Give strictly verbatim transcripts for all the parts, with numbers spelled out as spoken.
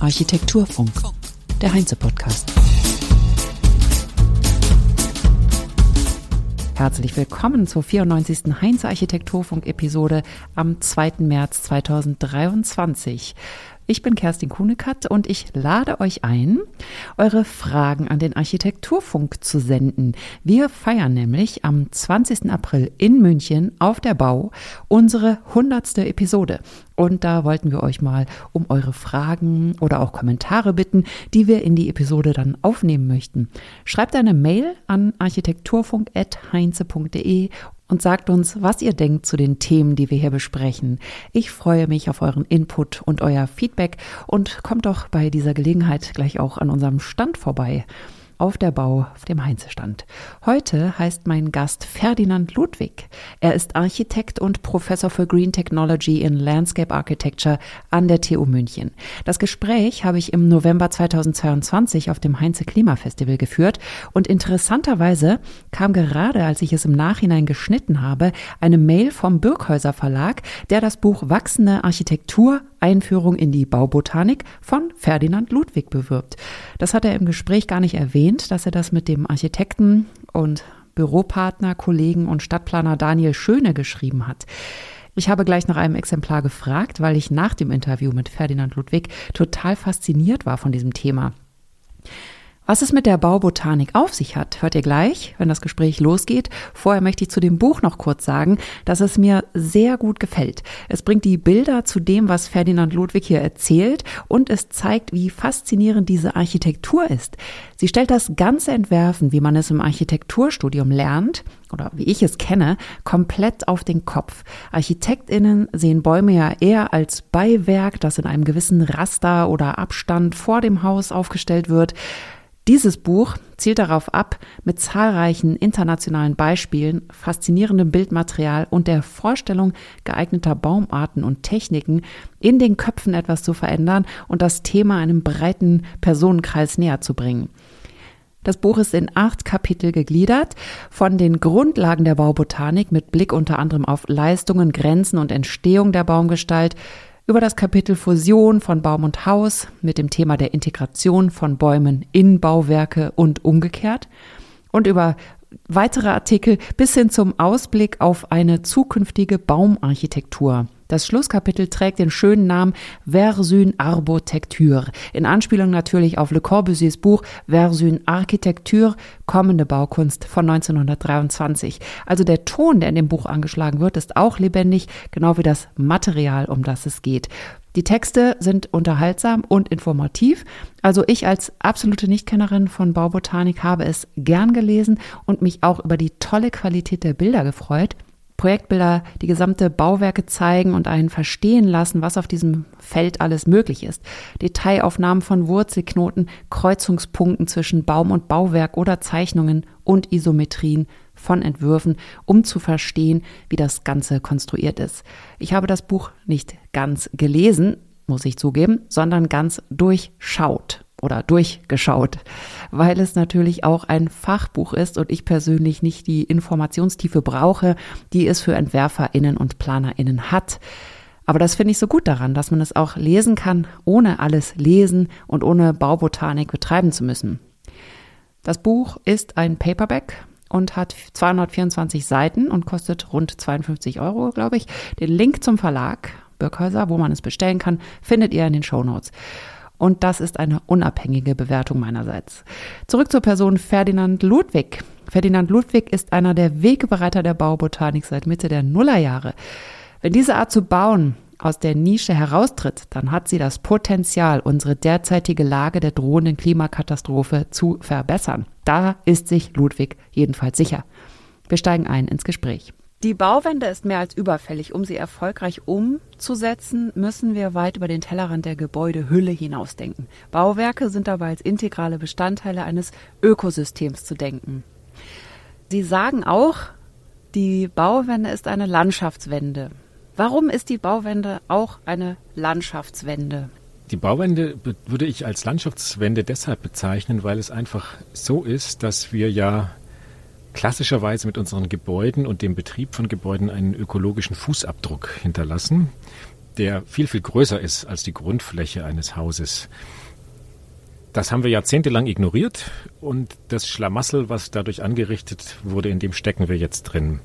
Architekturfunk. Architekturfunk, der Heinze-Podcast. Herzlich willkommen zur vierundneunzigsten Heinze Architekturfunk-Episode am zweiten März zweitausenddreiundzwanzig. Ich bin Kerstin Kunikat und ich lade euch ein, eure Fragen an den Architekturfunk zu senden. Wir feiern nämlich am zwanzigsten April in München auf der Bau unsere hundertste Episode. Und da wollten wir euch mal um eure Fragen oder auch Kommentare bitten, die wir in die Episode dann aufnehmen möchten. Schreibt eine Mail an architekturfunk at heinze punkt de und sagt uns, was ihr denkt zu den Themen, die wir hier besprechen. Ich freue mich auf euren Input und euer Feedback und kommt doch bei dieser Gelegenheit gleich auch an unserem Stand vorbei. Auf der Bau, auf dem Heinze-Stand. Heute heißt mein Gast Ferdinand Ludwig. Er ist Architekt und Professor für Green Technology in Landscape Architecture an der T U München. Das Gespräch habe ich im November zweitausendzweiundzwanzig auf dem Heinze Klimafestival geführt und interessanterweise kam gerade, als ich es im Nachhinein geschnitten habe, eine Mail vom Birkhäuser Verlag, der das Buch Wachsende Architektur, Einführung in die Baubotanik von Ferdinand Ludwig bewirbt. Das hat er im Gespräch gar nicht erwähnt, dass er das mit dem Architekten und Büropartner, Kollegen und Stadtplaner Daniel Schöne geschrieben hat. Ich habe gleich nach einem Exemplar gefragt, weil ich nach dem Interview mit Ferdinand Ludwig total fasziniert war von diesem Thema. Was es mit der Baubotanik auf sich hat, hört ihr gleich, wenn das Gespräch losgeht. Vorher möchte ich zu dem Buch noch kurz sagen, dass es mir sehr gut gefällt. Es bringt die Bilder zu dem, was Ferdinand Ludwig hier erzählt, und es zeigt, wie faszinierend diese Architektur ist. Sie stellt das ganze Entwerfen, wie man es im Architekturstudium lernt, oder wie ich es kenne, komplett auf den Kopf. ArchitektInnen sehen Bäume ja eher als Beiwerk, das in einem gewissen Raster oder Abstand vor dem Haus aufgestellt wird. Dieses Buch zielt darauf ab, mit zahlreichen internationalen Beispielen, faszinierendem Bildmaterial und der Vorstellung geeigneter Baumarten und Techniken in den Köpfen etwas zu verändern und das Thema einem breiten Personenkreis näher zu bringen. Das Buch ist in acht Kapitel gegliedert, von den Grundlagen der Baubotanik mit Blick unter anderem auf Leistungen, Grenzen und Entstehung der Baumgestalt, über das Kapitel Fusion von Baum und Haus mit dem Thema der Integration von Bäumen in Bauwerke und umgekehrt und über weitere Artikel bis hin zum Ausblick auf eine zukünftige Baumarchitektur. Das Schlusskapitel trägt den schönen Namen Vers une Architecture, in Anspielung natürlich auf Le Corbusiers Buch Vers une Architecture, kommende Baukunst von neunzehnhundertdreiundzwanzig. Also der Ton, der in dem Buch angeschlagen wird, ist auch lebendig, genau wie das Material, um das es geht. Die Texte sind unterhaltsam und informativ. Also ich als absolute Nichtkennerin von Baubotanik habe es gern gelesen und mich auch über die tolle Qualität der Bilder gefreut. Projektbilder, die gesamte Bauwerke zeigen und einen verstehen lassen, was auf diesem Feld alles möglich ist. Detailaufnahmen von Wurzelknoten, Kreuzungspunkten zwischen Baum und Bauwerk oder Zeichnungen und Isometrien von Entwürfen, um zu verstehen, wie das Ganze konstruiert ist. Ich habe das Buch nicht ganz gelesen, muss ich zugeben, sondern ganz durchschaut. Oder durchgeschaut, weil es natürlich auch ein Fachbuch ist und ich persönlich nicht die Informationstiefe brauche, die es für EntwerferInnen und PlanerInnen hat. Aber das finde ich so gut daran, dass man es auch lesen kann, ohne alles lesen und ohne Baubotanik betreiben zu müssen. Das Buch ist ein Paperback und hat zweihundertvierundzwanzig Seiten und kostet rund zweiundfünfzig Euro, glaube ich. Den Link zum Verlag Birkhäuser, wo man es bestellen kann, findet ihr in den Shownotes. Und das ist eine unabhängige Bewertung meinerseits. Zurück zur Person Ferdinand Ludwig. Ferdinand Ludwig ist einer der Wegbereiter der Baubotanik seit Mitte der Nullerjahre. Wenn diese Art zu bauen aus der Nische heraustritt, dann hat sie das Potenzial, unsere derzeitige Lage der drohenden Klimakatastrophe zu verbessern. Da ist sich Ludwig jedenfalls sicher. Wir steigen ein ins Gespräch. Die Bauwende ist mehr als überfällig. Um sie erfolgreich umzusetzen, müssen wir weit über den Tellerrand der Gebäudehülle hinausdenken. Bauwerke sind dabei als integrale Bestandteile eines Ökosystems zu denken. Sie sagen auch, die Bauwende ist eine Landschaftswende. Warum ist die Bauwende auch eine Landschaftswende? Die Bauwende würde ich als Landschaftswende deshalb bezeichnen, weil es einfach so ist, dass wir ja klassischerweise mit unseren Gebäuden und dem Betrieb von Gebäuden einen ökologischen Fußabdruck hinterlassen. der viel, viel größer ist als die Grundfläche eines Hauses. Das haben wir jahrzehntelang ignoriert und das Schlamassel, was dadurch angerichtet wurde, in dem stecken wir jetzt drin.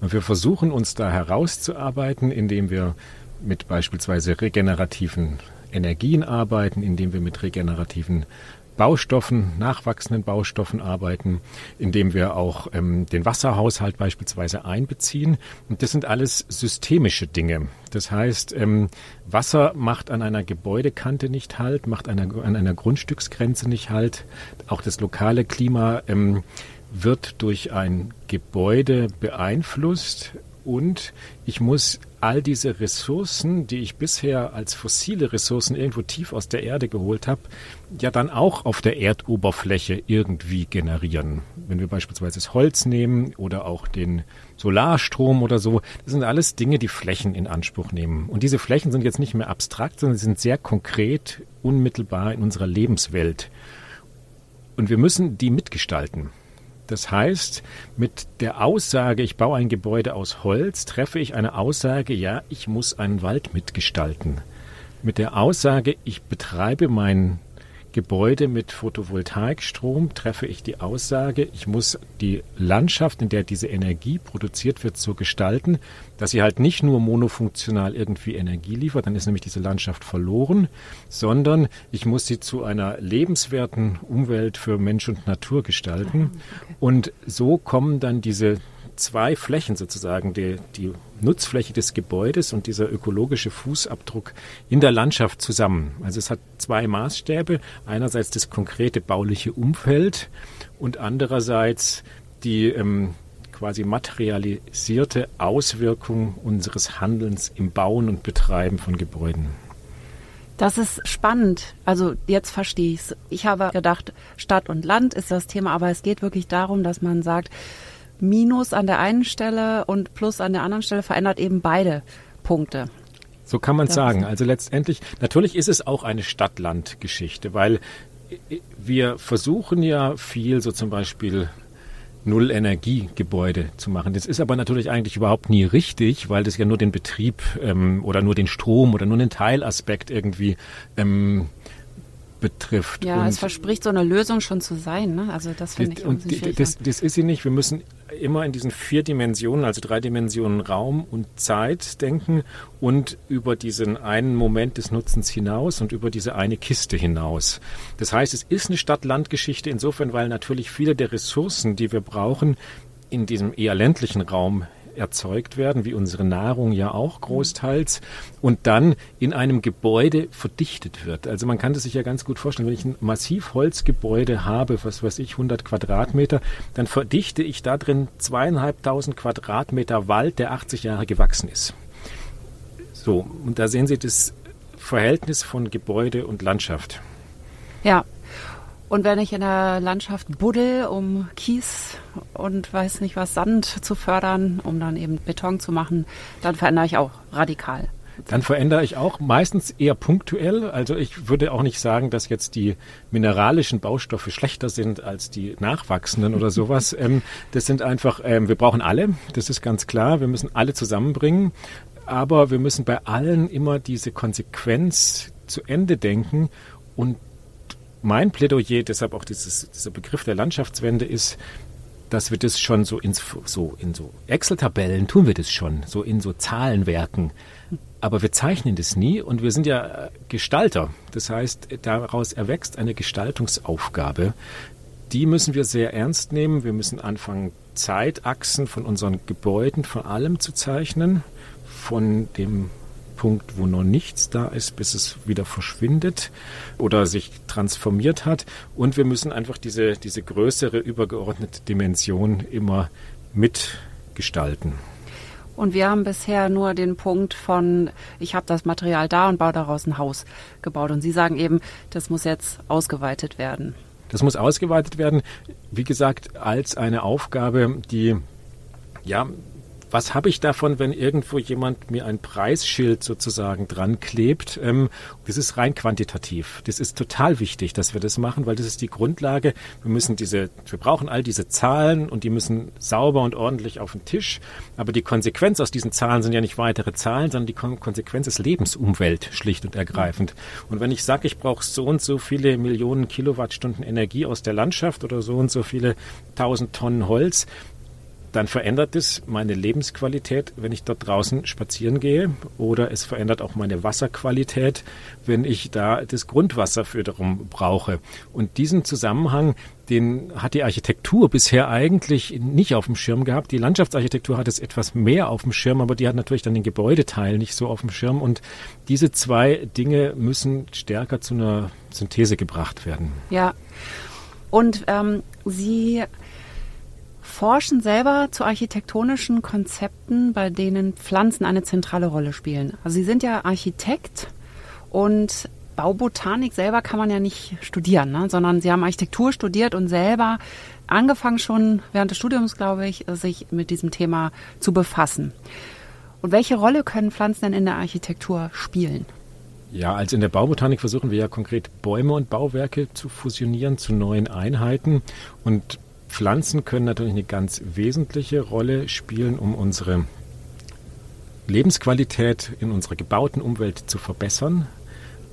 Und wir versuchen uns da herauszuarbeiten, indem wir mit beispielsweise regenerativen Energien arbeiten, indem wir mit regenerativen Baustoffen, nachwachsenden Baustoffen arbeiten, indem wir auch ähm, den Wasserhaushalt beispielsweise einbeziehen. Und das sind alles systemische Dinge. Das heißt, ähm, Wasser macht an einer Gebäudekante nicht Halt, macht einer, an einer Grundstücksgrenze nicht Halt. Auch das lokale Klima ähm, wird durch ein Gebäude beeinflusst. Und ich muss all diese Ressourcen, die ich bisher als fossile Ressourcen irgendwo tief aus der Erde geholt habe, ja dann auch auf der Erdoberfläche irgendwie generieren. Wenn wir beispielsweise das Holz nehmen oder auch den Solarstrom oder so, das sind alles Dinge, die Flächen in Anspruch nehmen. Und diese Flächen sind jetzt nicht mehr abstrakt, sondern sie sind sehr konkret, unmittelbar in unserer Lebenswelt. Und wir müssen die mitgestalten. Das heißt, mit der Aussage, ich baue ein Gebäude aus Holz, treffe ich eine Aussage, ja, ich muss einen Wald mitgestalten. Mit der Aussage, ich betreibe mein Gebäude mit Photovoltaikstrom, treffe ich die Aussage, ich muss die Landschaft, in der diese Energie produziert wird, so gestalten, dass sie halt nicht nur monofunktional irgendwie Energie liefert, dann ist nämlich diese Landschaft verloren, sondern ich muss sie zu einer lebenswerten Umwelt für Mensch und Natur gestalten. Okay. Und so kommen dann diese zwei Flächen sozusagen, die, die Nutzfläche des Gebäudes und dieser ökologische Fußabdruck in der Landschaft zusammen. Also es hat zwei Maßstäbe, einerseits das konkrete bauliche Umfeld und andererseits die ähm, quasi materialisierte Auswirkung unseres Handelns im Bauen und Betreiben von Gebäuden. Das ist spannend. Also jetzt verstehe ich es. Ich habe gedacht, Stadt und Land ist das Thema, aber es geht wirklich darum, dass man sagt, Minus an der einen Stelle und Plus an der anderen Stelle verändert eben beide Punkte. So kann man es sagen. Also letztendlich, natürlich ist es auch eine Stadt-Land-Geschichte, weil wir versuchen ja viel so zum Beispiel Null-Energie-Gebäude zu machen. Das ist aber natürlich eigentlich überhaupt nie richtig, weil das ja nur den Betrieb ähm, oder nur den Strom oder nur einen Teilaspekt irgendwie ähm, betrifft. Ja, und es verspricht so eine Lösung schon zu sein, ne? Also das finde ich und das, das ist sie nicht. Wir müssen immer in diesen vier Dimensionen, also drei Dimensionen Raum und Zeit denken und über diesen einen Moment des Nutzens hinaus und über diese eine Kiste hinaus. Das heißt, es ist eine Stadt-Land-Geschichte insofern, weil natürlich viele der Ressourcen, die wir brauchen, in diesem eher ländlichen Raum erzeugt werden, wie unsere Nahrung ja auch großteils, und dann in einem Gebäude verdichtet wird. Also man kann das sich ja ganz gut vorstellen, wenn ich ein Massivholzgebäude habe, was weiß ich, hundert Quadratmeter, dann verdichte ich da drin zweieinhalbtausend Quadratmeter Wald, der achtzig Jahre gewachsen ist. So, und da sehen Sie das Verhältnis von Gebäude und Landschaft. Ja. Und wenn ich in der Landschaft buddel, um Kies und weiß nicht was, Sand zu fördern, um dann eben Beton zu machen, dann verändere ich auch radikal. Dann verändere ich auch meistens eher punktuell. Also ich würde auch nicht sagen, dass jetzt die mineralischen Baustoffe schlechter sind als die nachwachsenden oder sowas. Ähm, das sind einfach, ähm, wir brauchen alle, das ist ganz klar. Wir müssen alle zusammenbringen, aber wir müssen bei allen immer diese Konsequenz zu Ende denken. Und mein Plädoyer, deshalb auch dieses, dieser Begriff der Landschaftswende ist, dass wir das schon so, ins, so in so Excel-Tabellen tun wir das schon, so in so Zahlenwerken. Aber wir zeichnen das nie und wir sind ja Gestalter. Das heißt, daraus erwächst eine Gestaltungsaufgabe. Die müssen wir sehr ernst nehmen. Wir müssen anfangen, Zeitachsen von unseren Gebäuden vor allem zu zeichnen, von dem Punkt, wo noch nichts da ist, bis es wieder verschwindet oder sich transformiert hat. Und wir müssen einfach diese, diese größere, übergeordnete Dimension immer mitgestalten. Und wir haben bisher nur den Punkt von, ich habe das Material da und baue daraus ein Haus gebaut. Und Sie sagen eben, das muss jetzt ausgeweitet werden. Das muss ausgeweitet werden, wie gesagt, als eine Aufgabe, die ja was habe ich davon, wenn irgendwo jemand mir ein Preisschild sozusagen dran klebt? Ähm, das ist rein quantitativ. Das ist total wichtig, dass wir das machen, weil das ist die Grundlage. Wir müssen diese, wir brauchen all diese Zahlen und die müssen sauber und ordentlich auf den Tisch. Aber die Konsequenz aus diesen Zahlen sind ja nicht weitere Zahlen, sondern die Kon- Konsequenz ist Lebensumwelt, schlicht und ergreifend. Und wenn ich sage, ich brauche so und so viele Millionen Kilowattstunden Energie aus der Landschaft oder so und so viele tausend Tonnen Holz, dann verändert es meine Lebensqualität, wenn ich dort draußen spazieren gehe, oder es verändert auch meine Wasserqualität, wenn ich da das Grundwasser für darum brauche. Und diesen Zusammenhang, den hat die Architektur bisher eigentlich nicht auf dem Schirm gehabt. Die Landschaftsarchitektur hat es etwas mehr auf dem Schirm, aber die hat natürlich dann den Gebäudeteil nicht so auf dem Schirm. Und diese zwei Dinge müssen stärker zu einer Synthese gebracht werden. Ja, und ähm, Sie forschen selber zu architektonischen Konzepten, bei denen Pflanzen eine zentrale Rolle spielen. Also Sie sind ja Architekt und Baubotanik selber kann man ja nicht studieren, ne? Sondern Sie haben Architektur studiert und selber angefangen schon während des Studiums, glaube ich, sich mit diesem Thema zu befassen. Und welche Rolle können Pflanzen denn in der Architektur spielen? Ja, also in der Baubotanik versuchen wir ja konkret Bäume und Bauwerke zu fusionieren zu neuen Einheiten, und Pflanzen können natürlich eine ganz wesentliche Rolle spielen, um unsere Lebensqualität in unserer gebauten Umwelt zu verbessern,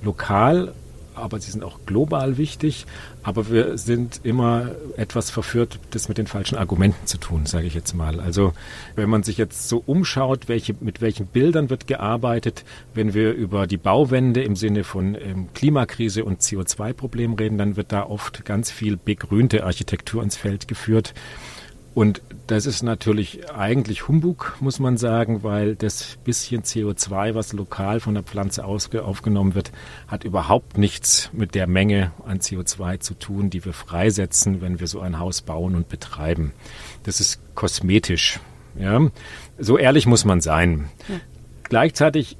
lokal, aber sie sind auch global wichtig. Aber wir sind immer etwas verführt, das mit den falschen Argumenten zu tun, sage ich jetzt mal. Also wenn man sich jetzt so umschaut, welche, mit welchen Bildern wird gearbeitet, wenn wir über die Bauwende im Sinne von ähm, Klimakrise und C O zwei Problem reden, dann wird da oft ganz viel begrünte Architektur ins Feld geführt. Und das ist natürlich eigentlich Humbug, muss man sagen, weil das bisschen C O zwei, was lokal von der Pflanze ausge- aufgenommen wird, hat überhaupt nichts mit der Menge an C O zwei zu tun, die wir freisetzen, wenn wir so ein Haus bauen und betreiben. Das ist kosmetisch. Ja? So ehrlich muss man sein. Ja. Gleichzeitig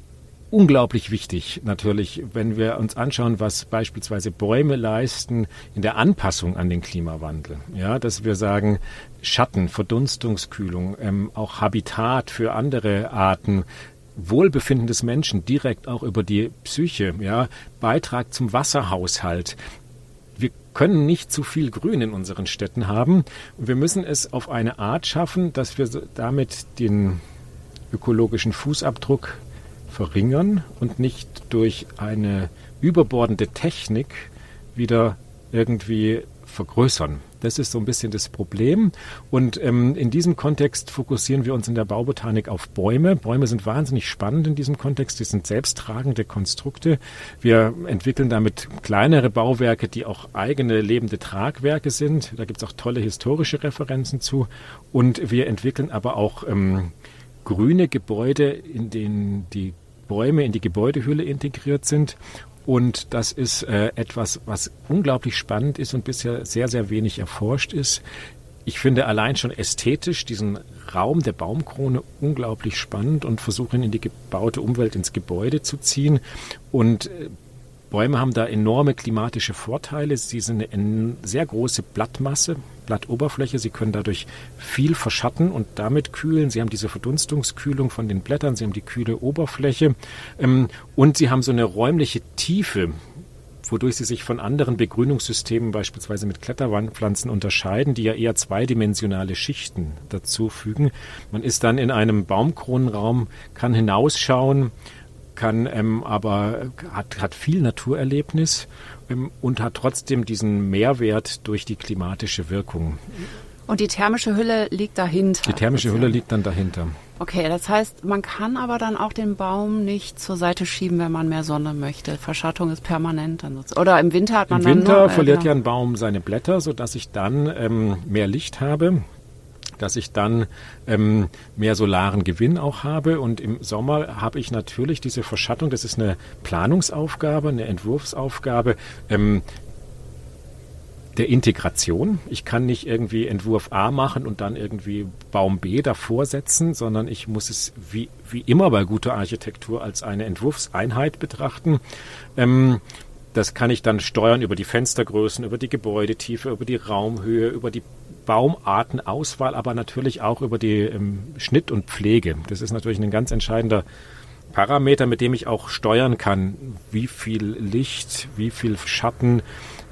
unglaublich wichtig natürlich, wenn wir uns anschauen, was beispielsweise Bäume leisten in der Anpassung an den Klimawandel. Ja, dass wir sagen, Schatten, Verdunstungskühlung, ähm, auch Habitat für andere Arten, Wohlbefinden des Menschen direkt auch über die Psyche, ja, Beitrag zum Wasserhaushalt. Wir können nicht zu viel Grün in unseren Städten haben. Und wir müssen es auf eine Art schaffen, dass wir damit den ökologischen Fußabdruck verringern und nicht durch eine überbordende Technik wieder irgendwie vergrößern. Das ist so ein bisschen das Problem. Und ähm, in diesem Kontext fokussieren wir uns in der Baubotanik auf Bäume. Bäume sind wahnsinnig spannend in diesem Kontext. Die sind selbsttragende Konstrukte. Wir entwickeln damit kleinere Bauwerke, die auch eigene lebende Tragwerke sind. Da gibt es auch tolle historische Referenzen zu. Und wir entwickeln aber auch ähm, grüne Gebäude, in denen die Bäume in die Gebäudehülle integriert sind. Und das ist äh, etwas, was unglaublich spannend ist und bisher sehr, sehr wenig erforscht ist. Ich finde allein schon ästhetisch diesen Raum der Baumkrone unglaublich spannend und versuche ihn in die gebaute Umwelt, ins Gebäude zu ziehen. Und äh, Bäume haben da enorme klimatische Vorteile. Sie sind eine sehr große Blattmasse, Blattoberfläche. Sie können dadurch viel verschatten und damit kühlen. Sie haben diese Verdunstungskühlung von den Blättern. Sie haben die kühle Oberfläche. Ähm, und sie haben so eine räumliche Tiefe, wodurch sie sich von anderen Begrünungssystemen, beispielsweise mit Kletterwandpflanzen, unterscheiden, die ja eher zweidimensionale Schichten dazu fügen. Man ist dann in einem Baumkronenraum, kann hinausschauen, kann, ähm, aber hat, hat viel Naturerlebnis ähm, und hat trotzdem diesen Mehrwert durch die klimatische Wirkung. Und die thermische Hülle liegt dahinter? Die thermische sozusagen. Hülle liegt dann dahinter. Okay, das heißt, man kann aber dann auch den Baum nicht zur Seite schieben, wenn man mehr Sonne möchte. Verschattung ist permanent. Dann oder im Winter hat man Im dann... Im Winter nur, äh, verliert ja ein Baum seine Blätter, sodass ich dann ähm, mehr Licht habe, dass ich dann ähm, mehr solaren Gewinn auch habe. Und im Sommer habe ich natürlich diese Verschattung. Das ist eine Planungsaufgabe, eine Entwurfsaufgabe ähm, der Integration. Ich kann nicht irgendwie Entwurf A machen und dann irgendwie Baum B davor setzen, sondern ich muss es wie, wie immer bei guter Architektur als eine Entwurfseinheit betrachten. Ähm, Das kann ich dann steuern über die Fenstergrößen, über die Gebäudetiefe, über die Raumhöhe, über die Baumartenauswahl, aber natürlich auch über die ähm, Schnitt und Pflege. Das ist natürlich ein ganz entscheidender Parameter, mit dem ich auch steuern kann, wie viel Licht, wie viel Schatten,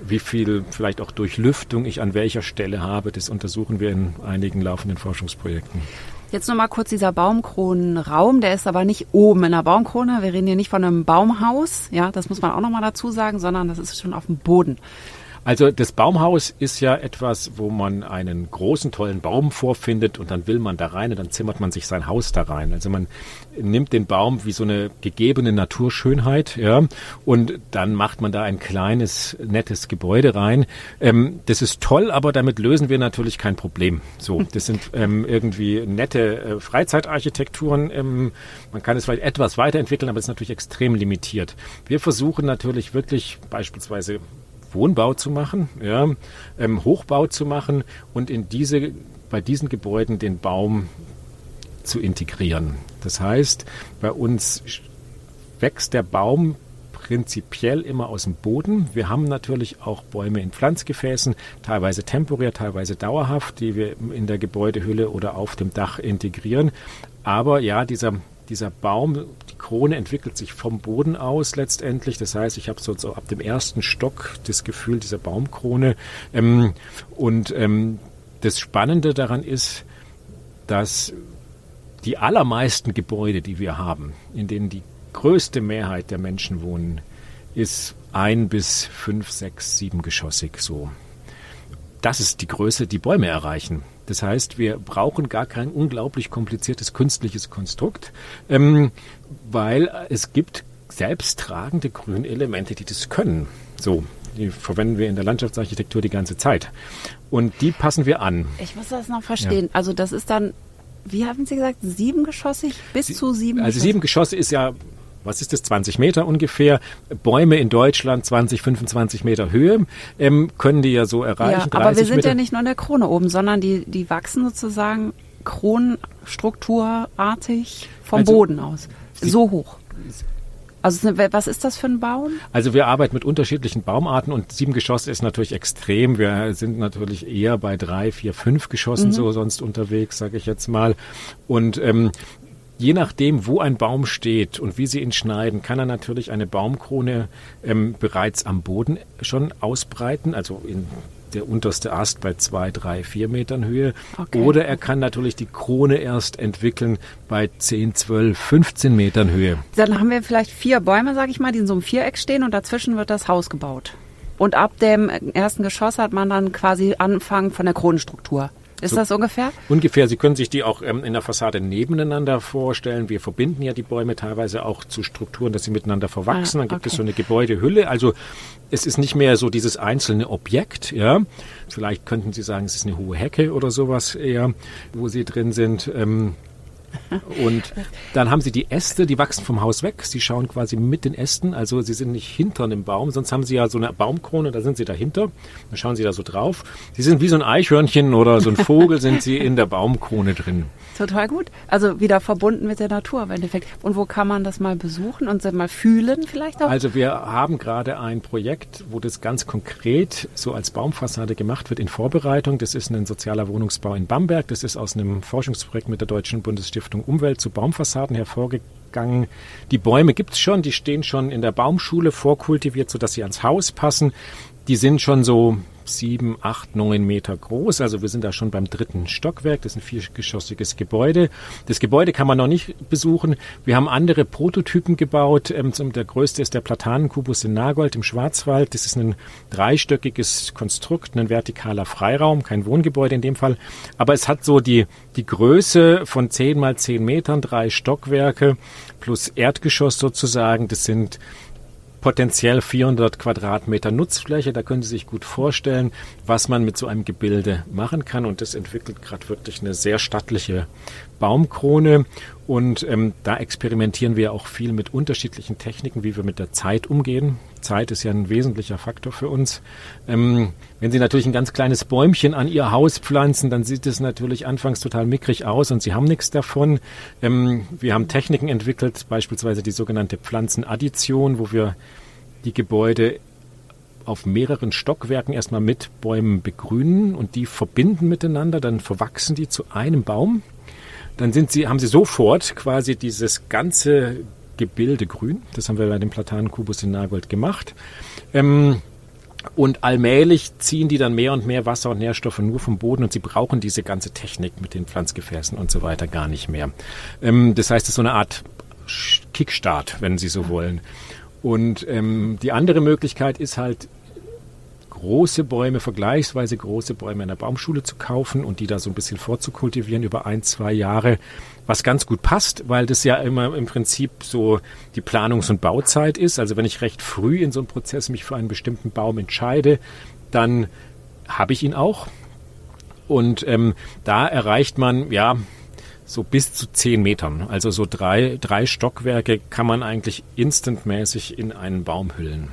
wie viel vielleicht auch Durchlüftung ich an welcher Stelle habe. Das untersuchen wir in einigen laufenden Forschungsprojekten. Jetzt nochmal kurz dieser Baumkronenraum, der ist aber nicht oben in der Baumkrone. Wir reden hier nicht von einem Baumhaus, ja, das muss man auch nochmal dazu sagen, sondern das ist schon auf dem Boden. Also das Baumhaus ist ja etwas, wo man einen großen, tollen Baum vorfindet und dann will man da rein und dann zimmert man sich sein Haus da rein. Also man nimmt den Baum wie so eine gegebene Naturschönheit, ja, und dann macht man da ein kleines, nettes Gebäude rein. Ähm, das ist toll, aber damit lösen wir natürlich kein Problem. So, das sind ähm, irgendwie nette äh, Freizeitarchitekturen. Ähm, man kann es vielleicht etwas weiterentwickeln, aber es ist natürlich extrem limitiert. Wir versuchen natürlich wirklich beispielsweise Wohnbau zu machen, ja, ähm, Hochbau zu machen und in diese, bei diesen Gebäuden den Baum zu integrieren. Das heißt, bei uns wächst der Baum prinzipiell immer aus dem Boden. Wir haben natürlich auch Bäume in Pflanzgefäßen, teilweise temporär, teilweise dauerhaft, die wir in der Gebäudehülle oder auf dem Dach integrieren. Aber ja, dieser Dieser Baum, die Krone entwickelt sich vom Boden aus letztendlich. Das heißt, ich habe so, so ab dem ersten Stock das Gefühl dieser Baumkrone. Ähm, und ähm, das Spannende daran ist, dass die allermeisten Gebäude, die wir haben, in denen die größte Mehrheit der Menschen wohnen, ist ein bis fünf, sechs, siebengeschossig so. Das ist die Größe, die Bäume erreichen. Das heißt, wir brauchen gar kein unglaublich kompliziertes künstliches Konstrukt, ähm, weil es gibt selbsttragende Grünelemente, die das können. So, die verwenden wir in der Landschaftsarchitektur die ganze Zeit. Und die passen wir an. Ich muss das noch verstehen. Ja. Also das ist dann, wie haben Sie gesagt, siebengeschossig bis Sie, zu sieben Also sieben Geschosse ist ja... Was ist das? zwanzig Meter ungefähr. Bäume in Deutschland zwanzig, fünfundzwanzig Meter Höhe ähm, können die ja so erreichen. Ja, aber wir sind Meter. Ja nicht nur in der Krone oben, sondern die, die wachsen sozusagen kronenstrukturartig vom also, Boden aus. So hoch. Also was ist das für ein Baum? Also wir arbeiten mit unterschiedlichen Baumarten und sieben Geschosse ist natürlich extrem. Wir sind natürlich eher bei drei, vier, fünf Geschossen mhm. so sonst unterwegs, sage ich jetzt mal. Und ähm, je nachdem, wo ein Baum steht und wie Sie ihn schneiden, kann er natürlich eine Baumkrone ähm, bereits am Boden schon ausbreiten, also in der unterste Ast bei zwei, drei, vier Metern Höhe. Okay. Oder er kann natürlich die Krone erst entwickeln bei zehn, zwölf, fünfzehn Metern Höhe. Dann haben wir vielleicht vier Bäume, sage ich mal, die in so einem Viereck stehen und dazwischen wird das Haus gebaut. Und ab dem ersten Geschoss hat man dann quasi Anfang von der Kronenstruktur. Ist so das ungefähr? Ungefähr. Sie können sich die auch ähm, in der Fassade nebeneinander vorstellen. Wir verbinden ja die Bäume teilweise auch zu Strukturen, dass sie miteinander verwachsen. Ah, Dann gibt okay. es so eine Gebäudehülle. Also es ist nicht mehr so dieses einzelne Objekt. Ja, vielleicht könnten Sie sagen, es ist eine hohe Hecke oder sowas eher, wo Sie drin sind. Ähm, Und dann haben Sie die Äste, die wachsen vom Haus weg. Sie schauen quasi mit den Ästen, also Sie sind nicht hinter einem Baum, sonst haben Sie ja so eine Baumkrone, da sind Sie dahinter, dann schauen Sie da so drauf. Sie sind wie so ein Eichhörnchen oder so ein Vogel, sind Sie in der Baumkrone drin. Total gut. Also wieder verbunden mit der Natur im Endeffekt. Und wo kann man das mal besuchen und mal fühlen vielleicht auch? Also wir haben gerade ein Projekt, wo das ganz konkret so als Baumfassade gemacht wird in Vorbereitung. Das ist ein sozialer Wohnungsbau in Bamberg. Das ist aus einem Forschungsprojekt mit der Deutschen Bundesstiftung Umwelt zu Baumfassaden hervorgegangen. Die Bäume gibt es schon, die stehen schon in der Baumschule vorkultiviert, sodass sie ans Haus passen. Die sind schon so sieben, acht, neun Meter groß. Also wir sind da schon beim dritten Stockwerk. Das ist ein viergeschossiges Gebäude. Das Gebäude kann man noch nicht besuchen. Wir haben andere Prototypen gebaut. Der größte ist der Platanenkubus in Nagold im Schwarzwald. Das ist ein dreistöckiges Konstrukt, ein vertikaler Freiraum, kein Wohngebäude in dem Fall. Aber es hat so die, die Größe von zehn mal zehn Metern, drei Stockwerke plus Erdgeschoss sozusagen. Das sind potenziell vierhundert Quadratmeter Nutzfläche. Da können Sie sich gut vorstellen, was man mit so einem Gebilde machen kann. Und das entwickelt gerade wirklich eine sehr stattliche Baumkrone. Und ähm, da experimentieren wir auch viel mit unterschiedlichen Techniken, wie wir mit der Zeit umgehen. Zeit ist ja ein wesentlicher Faktor für uns. Ähm, wenn Sie natürlich ein ganz kleines Bäumchen an Ihr Haus pflanzen, dann sieht es natürlich anfangs total mickrig aus und Sie haben nichts davon. Ähm, wir haben Techniken entwickelt, beispielsweise die sogenannte Pflanzenaddition, wo wir die Gebäude auf mehreren Stockwerken erstmal mit Bäumen begrünen und die verbinden miteinander, dann verwachsen die zu einem Baum. Dann sind sie, haben sie sofort quasi dieses ganze Gebilde grün. Das haben wir bei dem Platanenkubus in Nagold gemacht. Ähm, und allmählich ziehen die dann mehr und mehr Wasser und Nährstoffe nur vom Boden und sie brauchen diese ganze Technik mit den Pflanzgefäßen und so weiter gar nicht mehr. Ähm, das heißt, es ist so eine Art Kickstart, wenn Sie so wollen. Und ähm, die andere Möglichkeit ist halt, große Bäume, vergleichsweise große Bäume in der Baumschule zu kaufen und die da so ein bisschen vorzukultivieren über ein, zwei Jahre, was ganz gut passt, weil das ja immer im Prinzip so die Planungs- und Bauzeit ist. Also wenn ich recht früh in so einem Prozess mich für einen bestimmten Baum entscheide, dann habe ich ihn auch. Und ähm, da erreicht man, ja, so bis zu zehn Metern. Also so drei, drei Stockwerke kann man eigentlich instantmäßig in einen Baum hüllen.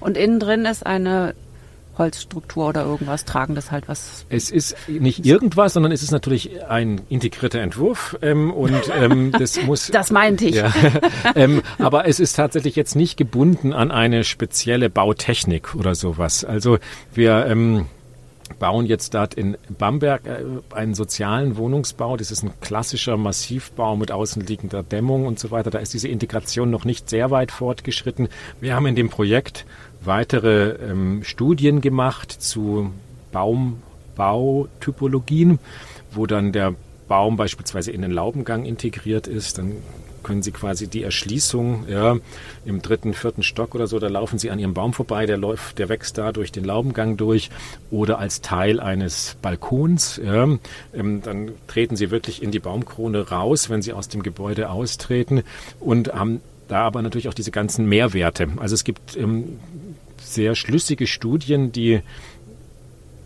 Und innen drin ist eine Holzstruktur oder irgendwas Tragendes halt was. Es ist nicht irgendwas, sondern es ist natürlich ein integrierter Entwurf ähm, und ähm, das muss. Das meinte ich. Ja, ähm, aber es ist tatsächlich jetzt nicht gebunden an eine spezielle Bautechnik oder sowas. Also wir ähm, bauen jetzt dort in Bamberg einen sozialen Wohnungsbau. Das ist ein klassischer Massivbau mit außenliegender Dämmung und so weiter. Da ist diese Integration noch nicht sehr weit fortgeschritten. Wir haben in dem Projekt weitere ähm, Studien gemacht zu Baumbautypologien, wo dann der Baum beispielsweise in den Laubengang integriert ist. Dann können Sie quasi die Erschließung ja, im dritten, vierten Stock oder so, da laufen Sie an Ihrem Baum vorbei, der läuft, der wächst da durch den Laubengang durch oder als Teil eines Balkons. Ja. Ähm, dann treten Sie wirklich in die Baumkrone raus, wenn Sie aus dem Gebäude austreten und haben da aber natürlich auch diese ganzen Mehrwerte. Also es gibt ähm, sehr schlüssige Studien, die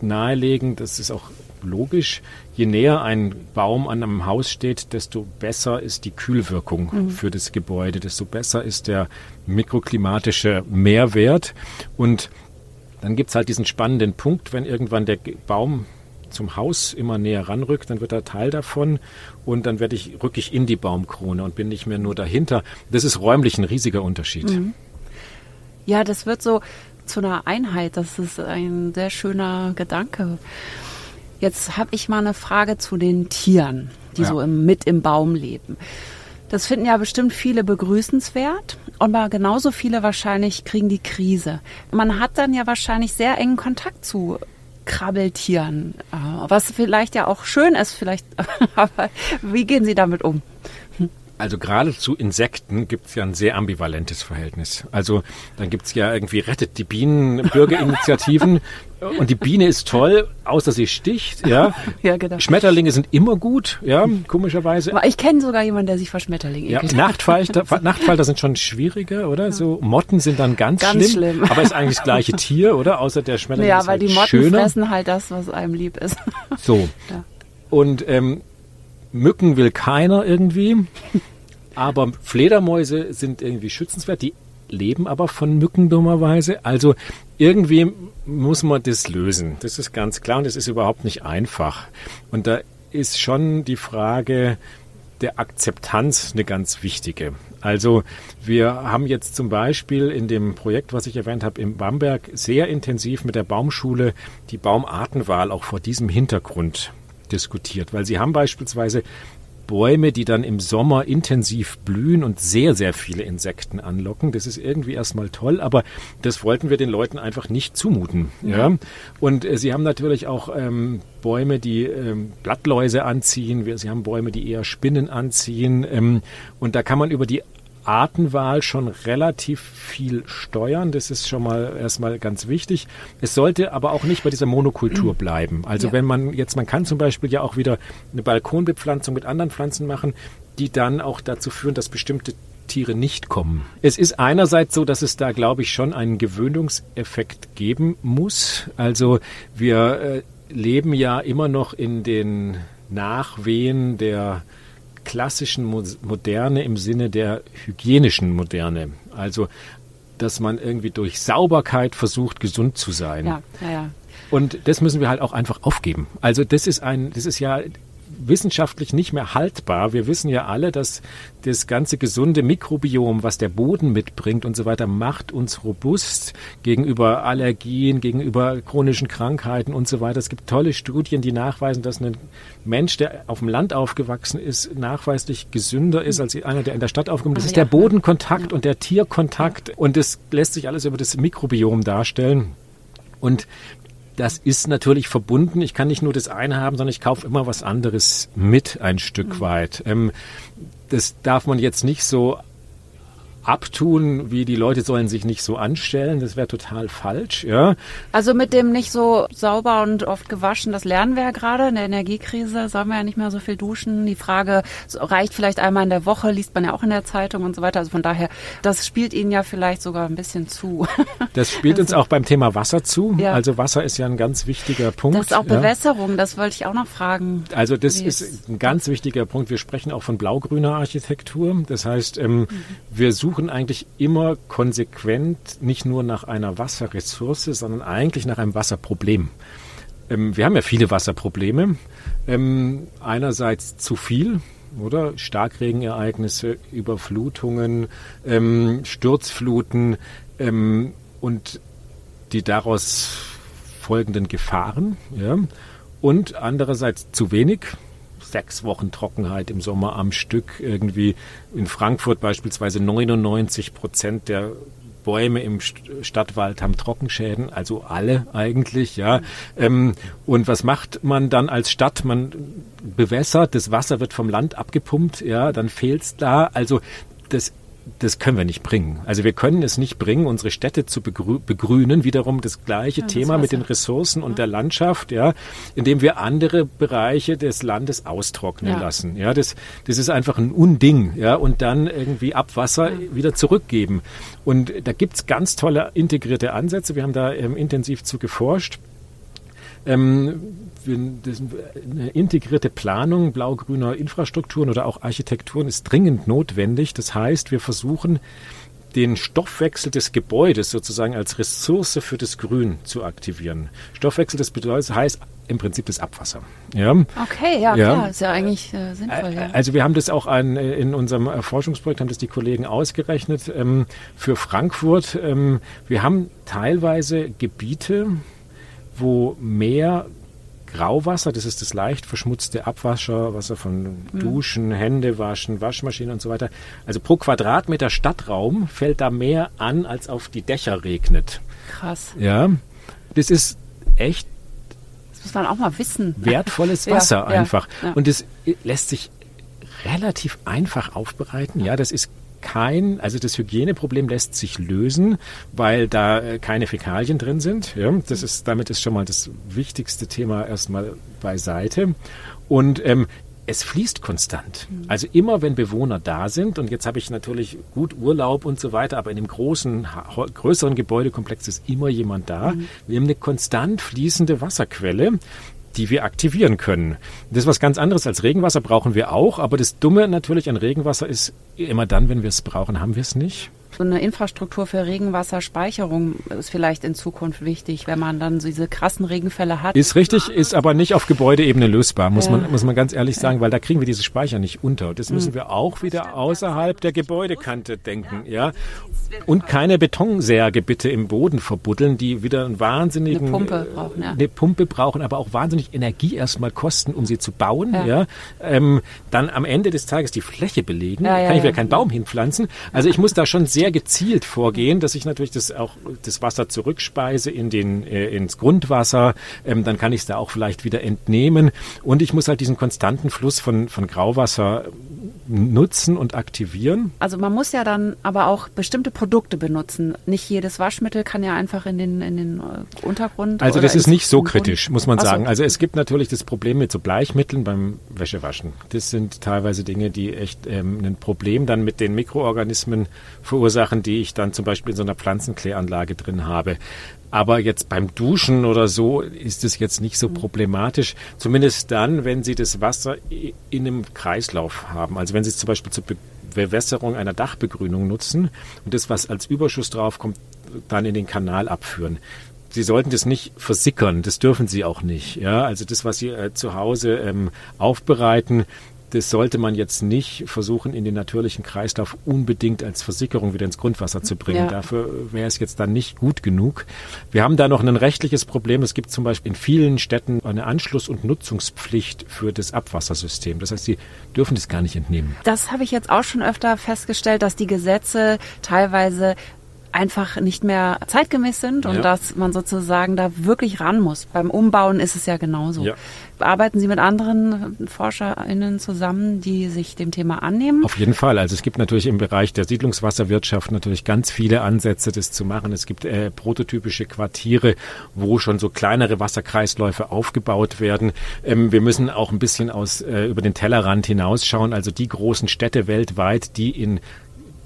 nahelegen, das ist auch logisch, je näher ein Baum an einem Haus steht, desto besser ist die Kühlwirkung mhm. für das Gebäude, desto besser ist der mikroklimatische Mehrwert. Und dann gibt es halt diesen spannenden Punkt, wenn irgendwann der Baum zum Haus immer näher ranrückt, dann wird er Teil davon und dann werde ich, rücke ich in die Baumkrone und bin nicht mehr nur dahinter. Das ist räumlich ein riesiger Unterschied. Mhm. Ja, das wird so zu einer Einheit. Das ist ein sehr schöner Gedanke. Jetzt habe ich mal eine Frage zu den Tieren, die ja. so im, mit im Baum leben. Das finden ja bestimmt viele begrüßenswert, aber genauso viele wahrscheinlich kriegen die Krise. Man hat dann ja wahrscheinlich sehr engen Kontakt zu Krabbeltieren, was vielleicht ja auch schön ist, vielleicht, aber wie gehen Sie damit um? Also gerade zu Insekten gibt es ja ein sehr ambivalentes Verhältnis. Also dann gibt es ja irgendwie rettet die Bienen, Bürgerinitiativen und die Biene ist toll, außer sie sticht. Ja, ja genau. Schmetterlinge sind immer gut, ja, komischerweise. Aber ich kenne sogar jemanden, der sich vor Schmetterlingen ekelt. Ja, Nachtfalter, Nachtfalter sind schon schwieriger, oder? Ja. So Motten sind dann ganz, ganz schlimm, schlimm, aber ist eigentlich das gleiche Tier, oder? Außer der Schmetterling ja, ist halt schöner. Ja, weil die Motten schöner. Fressen halt das, was einem lieb ist. So, ja. und ähm, Mücken will keiner irgendwie, aber Fledermäuse sind irgendwie schützenswert, die leben aber von Mücken dummerweise. Also irgendwie muss man das lösen, das ist ganz klar und das ist überhaupt nicht einfach. Und da ist schon die Frage der Akzeptanz eine ganz wichtige. Also wir haben jetzt zum Beispiel in dem Projekt, was ich erwähnt habe, in Bamberg sehr intensiv mit der Baumschule die Baumartenwahl auch vor diesem Hintergrund diskutiert, weil sie haben beispielsweise Bäume, die dann im Sommer intensiv blühen und sehr, sehr viele Insekten anlocken. Das ist irgendwie erstmal toll, aber das wollten wir den Leuten einfach nicht zumuten. Ja. Ja. Und äh, sie haben natürlich auch ähm, Bäume, die ähm, Blattläuse anziehen. Wir, sie haben Bäume, die eher Spinnen anziehen. Ähm, und da kann man über die Artenwahl schon relativ viel steuern. Das ist schon mal erstmal ganz wichtig. Es sollte aber auch nicht bei dieser Monokultur bleiben. Also ja. wenn man jetzt, man kann zum Beispiel ja auch wieder eine Balkonbepflanzung mit anderen Pflanzen machen, die dann auch dazu führen, dass bestimmte Tiere nicht kommen. Es ist einerseits so, dass es da, glaube ich, schon einen Gewöhnungseffekt geben muss. Also wir äh, leben ja immer noch in den Nachwehen der klassischen Moderne im Sinne der hygienischen Moderne. Also, dass man irgendwie durch Sauberkeit versucht, gesund zu sein. Ja, ja, ja. Und das müssen wir halt auch einfach aufgeben. Also, das ist ein, das ist ja wissenschaftlich nicht mehr haltbar. Wir wissen ja alle, dass das ganze gesunde Mikrobiom, was der Boden mitbringt und so weiter, macht uns robust gegenüber Allergien, gegenüber chronischen Krankheiten und so weiter. Es gibt tolle Studien, die nachweisen, dass ein Mensch, der auf dem Land aufgewachsen ist, nachweislich gesünder ist als einer, der in der Stadt aufgewachsen ist. Das ist der Bodenkontakt und der Tierkontakt. Und das lässt sich alles über das Mikrobiom darstellen. Und das ist natürlich verbunden. Ich kann nicht nur das eine haben, sondern ich kaufe immer was anderes mit ein Stück mhm. weit. Ähm, das darf man jetzt nicht so abtun, wie die Leute sollen sich nicht so anstellen. Das wäre total falsch. Ja. Also mit dem nicht so sauber und oft gewaschen, das lernen wir ja gerade. In der Energiekrise sollen wir ja nicht mehr so viel duschen. Die Frage reicht vielleicht einmal in der Woche, liest man ja auch in der Zeitung und so weiter. Also von daher, das spielt Ihnen ja vielleicht sogar ein bisschen zu. Das spielt uns auch beim Thema Wasser zu. Ja. Also Wasser ist ja ein ganz wichtiger Punkt. Das ist auch Bewässerung, ja. Das wollte ich auch noch fragen. Also das ist ein ganz wichtiger Punkt. Wir sprechen auch von blaugrüner Architektur. Das heißt, ähm, mhm. wir suchen suchen eigentlich immer konsequent nicht nur nach einer Wasserressource, sondern eigentlich nach einem Wasserproblem. Ähm, wir haben ja viele Wasserprobleme. Ähm, einerseits zu viel, oder? Starkregenereignisse, Überflutungen, ähm, Sturzfluten ähm, und die daraus folgenden Gefahren. Ja? Und andererseits zu wenig. Sechs Wochen Trockenheit im Sommer am Stück irgendwie. In Frankfurt beispielsweise neunundneunzig Prozent der Bäume im Stadtwald haben Trockenschäden, also alle eigentlich, ja. Ähm, und was macht man dann als Stadt? Man bewässert, das Wasser wird vom Land abgepumpt, ja, dann fehlt's da. Also das Das können wir nicht bringen. Also wir können es nicht bringen, unsere Städte zu begrü- begrünen. Wiederum das gleiche ja, das Thema Wasser. Mit den Ressourcen ja. und der Landschaft, ja, indem wir andere Bereiche des Landes austrocknen ja. lassen. Ja, das, das ist einfach ein Unding. Ja, und dann irgendwie Abwasser ja. wieder zurückgeben. Und da gibt's ganz tolle integrierte Ansätze. Wir haben da ähm, intensiv zu geforscht. Ähm, eine integrierte Planung blau-grüner Infrastrukturen oder auch Architekturen ist dringend notwendig. Das heißt, wir versuchen, den Stoffwechsel des Gebäudes sozusagen als Ressource für das Grün zu aktivieren. Stoffwechsel des Gebäudes heißt im Prinzip das Abwasser. Ja. Okay, ja, ja. Klar, ist ja eigentlich äh, sinnvoll. Ja. Also wir haben das auch an, in unserem Forschungsprojekt, haben das die Kollegen ausgerechnet, ähm, für Frankfurt. Ähm, wir haben teilweise Gebiete, wo mehr Grauwasser, das ist das leicht verschmutzte Abwasser, Wasser von Duschen, Händewaschen, Waschmaschinen und so weiter. Also pro Quadratmeter Stadtraum fällt da mehr an, als auf die Dächer regnet. Krass. Ja, das ist echt. Das muss man auch mal wissen. Wertvolles Wasser ja, einfach. Ja, ja. Und das lässt sich relativ einfach aufbereiten. Ja, das ist kein, also das Hygieneproblem lässt sich lösen, weil da keine Fäkalien drin sind. Ja, das ist, damit ist schon mal das wichtigste Thema erstmal beiseite. Und ähm, es fließt konstant. Also immer, wenn Bewohner da sind, und jetzt habe ich natürlich gut Urlaub und so weiter, aber in einem großen, größeren Gebäudekomplex ist immer jemand da. Mhm. Wir haben eine konstant fließende Wasserquelle, die wir aktivieren können. Das ist was ganz anderes als Regenwasser, brauchen wir auch. Aber das Dumme natürlich an Regenwasser ist, immer dann, wenn wir es brauchen, haben wir es nicht. So eine Infrastruktur für Regenwasserspeicherung ist vielleicht in Zukunft wichtig, wenn man dann diese krassen Regenfälle hat. Ist richtig, ist aber nicht auf Gebäudeebene lösbar, muss, ja. man, muss man ganz ehrlich sagen, ja. weil da kriegen wir diese Speicher nicht unter. Das müssen wir auch wieder außerhalb der Gebäudekante denken. Ja. Und keine Betonsäge bitte im Boden verbuddeln, die wieder einen wahnsinnigen, eine Pumpe brauchen, ja. eine Pumpe brauchen, aber auch wahnsinnig Energie erstmal kosten, um sie zu bauen. Ja. Ja. Ähm, dann am Ende des Tages die Fläche belegen, ja, ja, kann ich wieder ja. keinen Baum hinpflanzen. Also ich muss da schon sehr sehr gezielt vorgehen, dass ich natürlich das auch das Wasser zurückspeise in den, äh, ins Grundwasser, ähm, dann kann ich es da auch vielleicht wieder entnehmen und ich muss halt diesen konstanten Fluss von, von Grauwasser nutzen und aktivieren. Also man muss ja dann aber auch bestimmte Produkte benutzen. Nicht jedes Waschmittel kann ja einfach in den, in den Untergrund. Also das ist nicht so kritisch, muss man sagen. Also es gibt natürlich das Problem mit so Bleichmitteln beim Wäschewaschen. Das sind teilweise Dinge, die echt ähm, ein Problem dann mit den Mikroorganismen verursachen, Sachen, die ich dann zum Beispiel in so einer Pflanzenkläranlage drin habe. Aber jetzt beim Duschen oder so ist es jetzt nicht so problematisch. Zumindest dann, wenn Sie das Wasser in einem Kreislauf haben. Also wenn Sie es zum Beispiel zur Bewässerung einer Dachbegrünung nutzen und das, was als Überschuss draufkommt, dann in den Kanal abführen. Sie sollten das nicht versickern, das dürfen Sie auch nicht. Ja? Also das, was Sie äh, zu Hause ähm, aufbereiten, das sollte man jetzt nicht versuchen, in den natürlichen Kreislauf unbedingt als Versickerung wieder ins Grundwasser zu bringen. Ja. Dafür wäre es jetzt dann nicht gut genug. Wir haben da noch ein rechtliches Problem. Es gibt zum Beispiel in vielen Städten eine Anschluss- und Nutzungspflicht für das Abwassersystem. Das heißt, sie dürfen das gar nicht entnehmen. Das habe ich jetzt auch schon öfter festgestellt, dass die Gesetze teilweise einfach nicht mehr zeitgemäß sind und ja. dass man sozusagen da wirklich ran muss. Beim Umbauen ist es ja genauso. Ja. Arbeiten Sie mit anderen ForscherInnen zusammen, die sich dem Thema annehmen? Auf jeden Fall. Also es gibt natürlich im Bereich der Siedlungswasserwirtschaft natürlich ganz viele Ansätze, das zu machen. Es gibt äh, prototypische Quartiere, wo schon so kleinere Wasserkreisläufe aufgebaut werden. Ähm, wir müssen auch ein bisschen aus äh, über den Tellerrand hinausschauen. Also die großen Städte weltweit, die in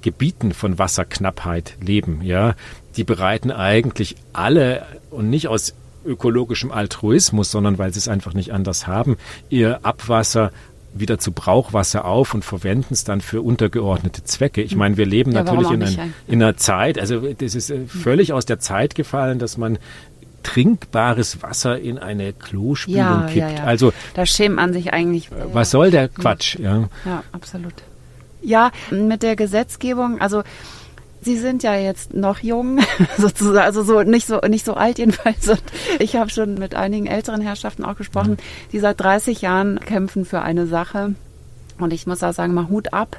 Gebieten von Wasserknappheit leben, ja, die bereiten eigentlich alle und nicht aus ökologischem Altruismus, sondern weil sie es einfach nicht anders haben, ihr Abwasser wieder zu Brauchwasser auf und verwenden es dann für untergeordnete Zwecke. Ich meine, wir leben ja, natürlich in, ein, in einer Zeit, also das ist völlig aus der Zeit gefallen, dass man trinkbares Wasser in eine Klospülung ja, kippt. Ja, ja. Also da schämt man sich eigentlich. Was soll der Quatsch? Ja, ja, absolut. Ja, mit der Gesetzgebung, also Sie sind ja jetzt noch jung, sozusagen, also so nicht so nicht so alt jedenfalls. Und ich habe schon mit einigen älteren Herrschaften auch gesprochen, die seit dreißig Jahren kämpfen für eine Sache. Und ich muss da sagen, mal Hut ab,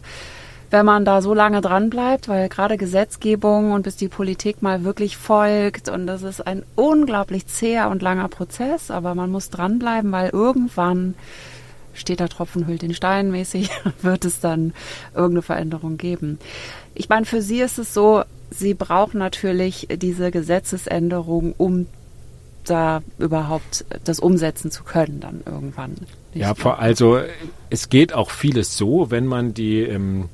wenn man da so lange dran bleibt, weil gerade Gesetzgebung und bis die Politik mal wirklich folgt, und das ist ein unglaublich zäher und langer Prozess, aber man muss dranbleiben, weil irgendwann steht der Tropfen, hüllt den Stein mäßig, wird es dann irgendeine Veränderung geben. Ich meine, für Sie ist es so, Sie brauchen natürlich diese Gesetzesänderung, um da überhaupt das umsetzen zu können dann irgendwann. Ja, also es geht auch vieles so, wenn man die... Ähm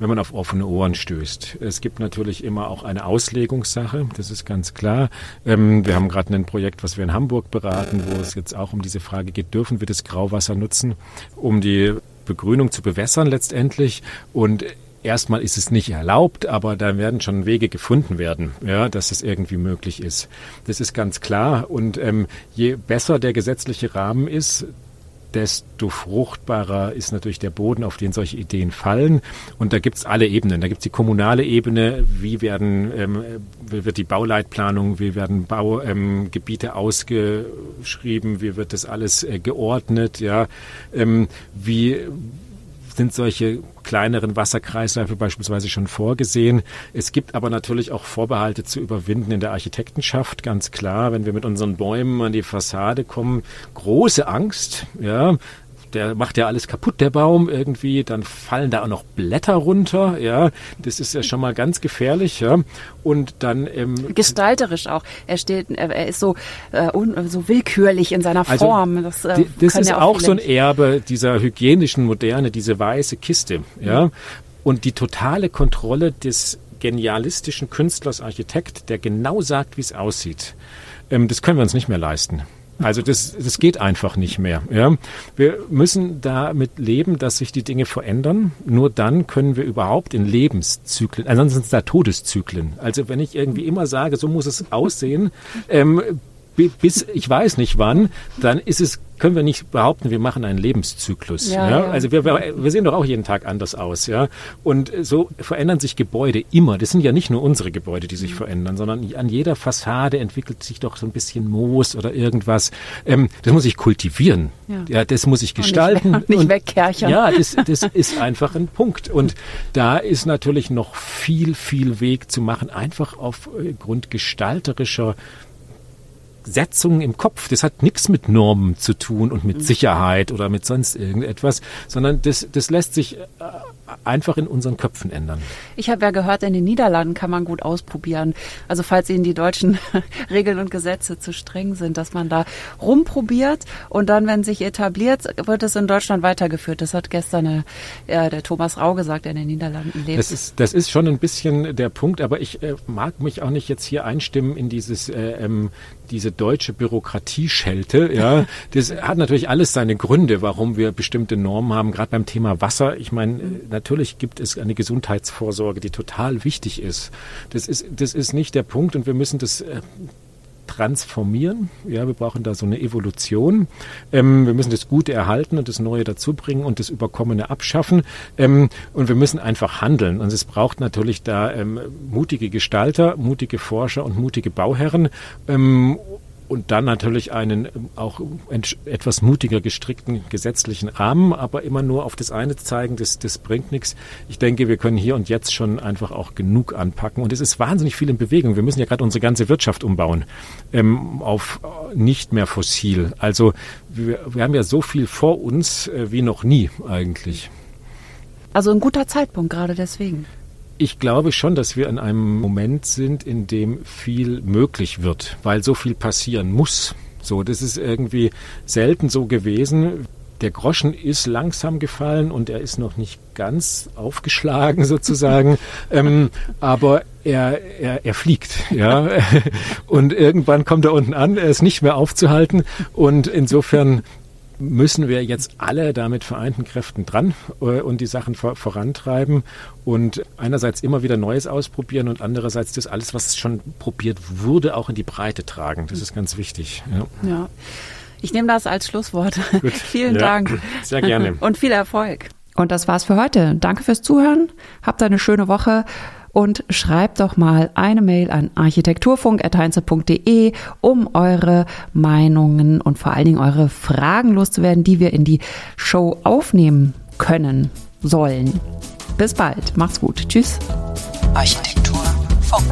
wenn man auf offene Ohren stößt. Es gibt natürlich immer auch eine Auslegungssache, das ist ganz klar. Ähm, wir haben gerade ein Projekt, was wir in Hamburg beraten, wo es jetzt auch um diese Frage geht, dürfen wir das Grauwasser nutzen, um die Begrünung zu bewässern letztendlich. Und erstmal ist es nicht erlaubt, aber da werden schon Wege gefunden werden, ja, dass es irgendwie möglich ist. Das ist ganz klar. Und ähm, je besser der gesetzliche Rahmen ist, desto fruchtbarer ist natürlich der Boden, auf den solche Ideen fallen. Und da gibt es alle Ebenen. Da gibt es die kommunale Ebene, wie werden, ähm, wie wird die Bauleitplanung, wie werden Baugebiete ähm, ausgeschrieben, wie wird das alles äh, geordnet, ja, ähm, wie sind solche kleineren Wasserkreisläufe beispielsweise schon vorgesehen. Es gibt aber natürlich auch Vorbehalte zu überwinden in der Architektenschaft, ganz klar. Wenn wir mit unseren Bäumen an die Fassade kommen, große Angst, ja, der macht ja alles kaputt, der Baum irgendwie, dann fallen da auch noch Blätter runter, ja, das ist ja schon mal ganz gefährlich, ja, und dann... Ähm, gestalterisch auch, er steht, er ist so, äh, un, so willkürlich in seiner Form. Also, das äh, das ist ja auch, auch so ein Erbe dieser hygienischen Moderne, diese weiße Kiste, ja, mhm. Und die totale Kontrolle des genialistischen Künstlers, Architekt, der genau sagt, wie es aussieht, ähm, das können wir uns nicht mehr leisten. Also das, das geht einfach nicht mehr. Ja. Wir müssen damit leben, dass sich die Dinge verändern. Nur dann können wir überhaupt in Lebenszyklen, ansonsten sind es da Todeszyklen. Also wenn ich irgendwie immer sage, so muss es aussehen, ähm, bis ich weiß nicht wann, dann ist es, können wir nicht behaupten, wir machen einen Lebenszyklus. Ja, ja. Ja. Also wir, wir sehen doch auch jeden Tag anders aus. Ja? Und so verändern sich Gebäude immer. Das sind ja nicht nur unsere Gebäude, die sich mhm. verändern, sondern an jeder Fassade entwickelt sich doch so ein bisschen Moos oder irgendwas. Ähm, das muss ich kultivieren. Ja. Ja, das muss ich gestalten. Und nicht, und nicht wegkerchern. Ja, das, das ist einfach ein Punkt. Und da ist natürlich noch viel, viel Weg zu machen, einfach aufgrund gestalterischer Setzungen im Kopf. Das hat nichts mit Normen zu tun und mit Sicherheit oder mit sonst irgendetwas, sondern das, das lässt sich einfach in unseren Köpfen ändern. Ich habe ja gehört, in den Niederlanden kann man gut ausprobieren. Also falls Ihnen die deutschen Regeln und Gesetze zu streng sind, dass man da rumprobiert und dann, wenn sich etabliert, wird es in Deutschland weitergeführt. Das hat gestern eine, ja, der Thomas Rau gesagt, der in den Niederlanden lebt. Das ist, das ist schon ein bisschen der Punkt, aber ich äh, mag mich auch nicht jetzt hier einstimmen in dieses äh, ähm, diese deutsche Bürokratieschelte, ja, das hat natürlich alles seine Gründe, warum wir bestimmte Normen haben, gerade beim Thema Wasser. Ich meine, natürlich gibt es eine Gesundheitsvorsorge, die total wichtig ist. Das ist, das ist nicht der Punkt, und wir müssen das äh, transformieren. Ja, wir brauchen da so eine Evolution. Ähm, wir müssen das Gute erhalten und das Neue dazubringen und das Überkommene abschaffen. Ähm, und wir müssen einfach handeln. Und es braucht natürlich da ähm, mutige Gestalter, mutige Forscher und mutige Bauherren. Ähm, Und dann natürlich einen auch etwas mutiger gestrickten gesetzlichen Rahmen, aber immer nur auf das eine zeigen, das, das bringt nichts. Ich denke, wir können hier und jetzt schon einfach auch genug anpacken. Und es ist wahnsinnig viel in Bewegung. Wir müssen ja gerade unsere ganze Wirtschaft umbauen ähm, auf nicht mehr fossil. Also wir, wir haben ja so viel vor uns äh, wie noch nie eigentlich. Also ein guter Zeitpunkt gerade deswegen. Ich glaube schon, dass wir in einem Moment sind, in dem viel möglich wird, weil so viel passieren muss. So, das ist irgendwie selten so gewesen. Der Groschen ist langsam gefallen und er ist noch nicht ganz aufgeschlagen sozusagen, ähm, aber er, er, er fliegt, ja. Und irgendwann kommt er unten an, er ist nicht mehr aufzuhalten und insofern müssen wir jetzt alle da mit vereinten Kräften dran äh, und die Sachen vor, vorantreiben und einerseits immer wieder Neues ausprobieren und andererseits das alles, was schon probiert wurde, auch in die Breite tragen. Das ist ganz wichtig. Ja, ja. Ich nehme das als Schlusswort. Gut. Vielen ja. Dank. Sehr gerne. Und viel Erfolg. Und das war's für heute. Danke fürs Zuhören. Habt eine schöne Woche. Und schreibt doch mal eine Mail an architekturfunk at heinze punkt de, um eure Meinungen und vor allen Dingen eure Fragen loszuwerden, die wir in die Show aufnehmen können sollen. Bis bald. Macht's gut. Tschüss. Architekturfunk.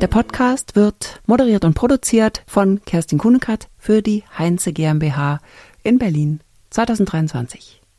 Der Podcast wird moderiert und produziert von Kerstin Kunikat für die Heinze GmbH in Berlin zweitausenddreiundzwanzig.